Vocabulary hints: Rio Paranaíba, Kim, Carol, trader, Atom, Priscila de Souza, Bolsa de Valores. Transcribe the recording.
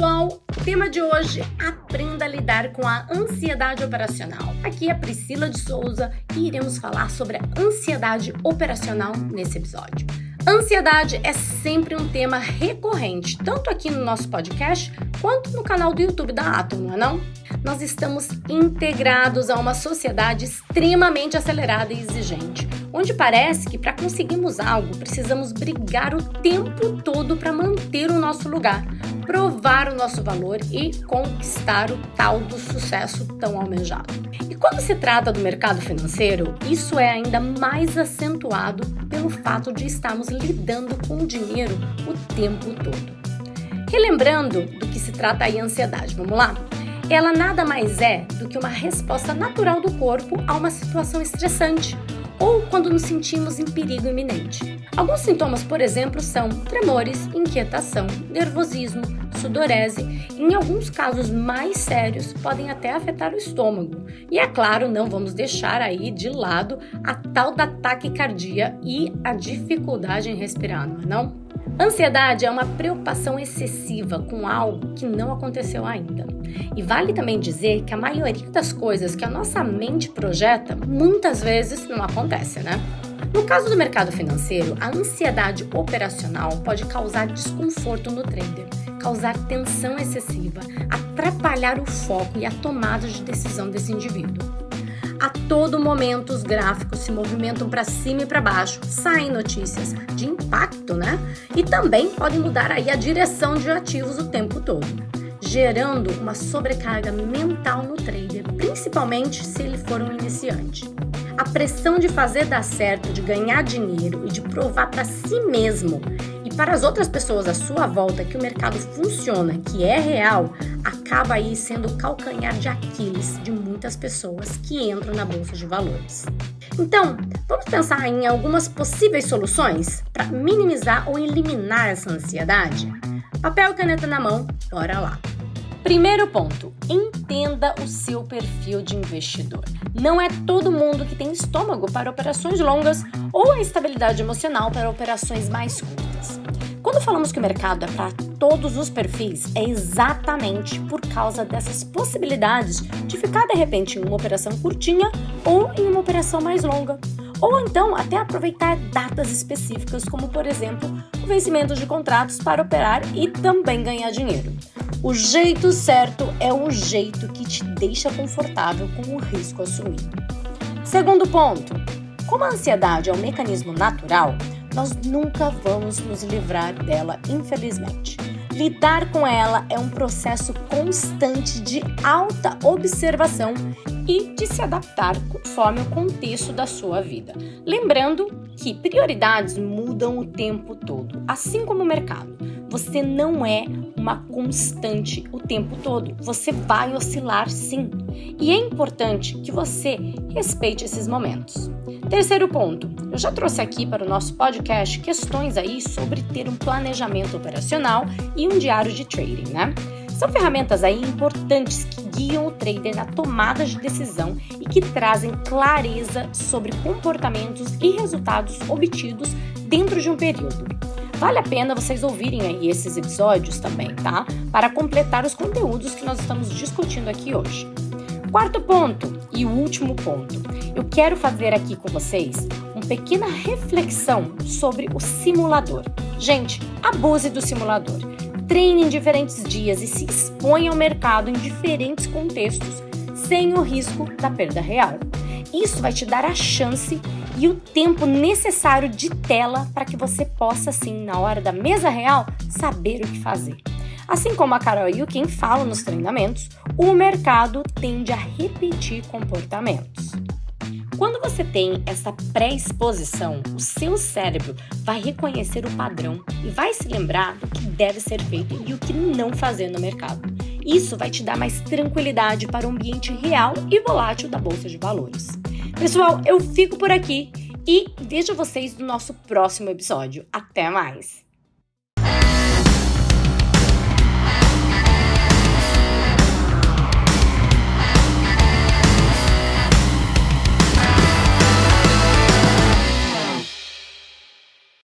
pessoal, o tema de hoje, aprenda a lidar com a ansiedade operacional. Aqui é a Priscila de Souza e iremos falar sobre a ansiedade operacional nesse episódio. Ansiedade é sempre um tema recorrente, tanto aqui no nosso podcast, quanto no canal do YouTube da Atom, não é não? Nós estamos integrados a uma sociedade extremamente acelerada e exigente, onde parece que para conseguirmos algo, precisamos brigar o tempo todo para manter o nosso lugar, provar o nosso valor e conquistar o tal do sucesso tão almejado. E quando se trata do mercado financeiro, isso é ainda mais acentuado pelo fato de estarmos lidando com o dinheiro o tempo todo. Relembrando do que se trata aí a ansiedade, vamos lá? Ela nada mais é do que uma resposta natural do corpo a uma situação estressante ou quando nos sentimos em perigo iminente. Alguns sintomas, por exemplo, são tremores, inquietação, nervosismo, sudorese e, em alguns casos mais sérios, podem até afetar o estômago. E é claro, não vamos deixar aí de lado a tal da taquicardia e a dificuldade em respirar, não é não? Ansiedade é uma preocupação excessiva com algo que não aconteceu ainda. E vale também dizer que a maioria das coisas que a nossa mente projeta, muitas vezes não acontece, né? No caso do mercado financeiro, a ansiedade operacional pode causar desconforto no trader, causar tensão excessiva, atrapalhar o foco e a tomada de decisão desse indivíduo. A todo momento, os gráficos se movimentam para cima e para baixo, saem notícias de impacto, né? E também podem mudar aí a direção de ativos o tempo todo, gerando uma sobrecarga mental no trader, principalmente se ele for um iniciante. A pressão de fazer dar certo, de ganhar dinheiro e de provar para si mesmo e para as outras pessoas à sua volta que o mercado funciona, que é real, acaba aí sendo o calcanhar de Aquiles de muitas pessoas que entram na bolsa de valores. Então, vamos pensar em algumas possíveis soluções para minimizar ou eliminar essa ansiedade? Papel e caneta na mão, bora lá! Primeiro ponto, entenda o seu perfil de investidor. Não é todo mundo que tem estômago para operações longas ou a estabilidade emocional para operações mais curtas. Quando falamos que o mercado é para todos os perfis, é exatamente por causa dessas possibilidades de ficar de repente em uma operação curtinha ou em uma operação mais longa. Ou então até aproveitar datas específicas, como por exemplo, o vencimento de contratos para operar e também ganhar dinheiro. O jeito certo é o jeito que te deixa confortável com o risco assumido. Segundo ponto, como a ansiedade é um mecanismo natural, nós nunca vamos nos livrar dela, infelizmente. Lidar com ela é um processo constante de alta observação e de se adaptar conforme o contexto da sua vida. Lembrando que prioridades mudam o tempo todo, assim como o mercado. Você não é uma constante o tempo todo, você vai oscilar sim. E é importante que você respeite esses momentos. Terceiro ponto, eu já trouxe aqui para o nosso podcast questões aí sobre ter um planejamento operacional e um diário de trading, né? São ferramentas aí importantes que guiam o trader na tomada de decisão e que trazem clareza sobre comportamentos e resultados obtidos dentro de um período. Vale a pena vocês ouvirem aí esses episódios também, tá? Para completar os conteúdos que nós estamos discutindo aqui hoje. Quarto ponto e o último ponto. Eu quero fazer aqui com vocês uma pequena reflexão sobre o simulador. Gente, abuse do simulador. Treine em diferentes dias e se exponha ao mercado em diferentes contextos, sem o risco da perda real. Isso vai te dar a chance e o tempo necessário de tela para que você possa, sim, na hora da mesa real, saber o que fazer. Assim como a Carol e o Kim falam nos treinamentos, o mercado tende a repetir comportamentos. Quando você tem essa pré-exposição, o seu cérebro vai reconhecer o padrão e vai se lembrar do que deve ser feito e o que não fazer no mercado. Isso vai te dar mais tranquilidade para o ambiente real e volátil da Bolsa de Valores. Pessoal, eu fico por aqui e vejo vocês no nosso próximo episódio. Até mais!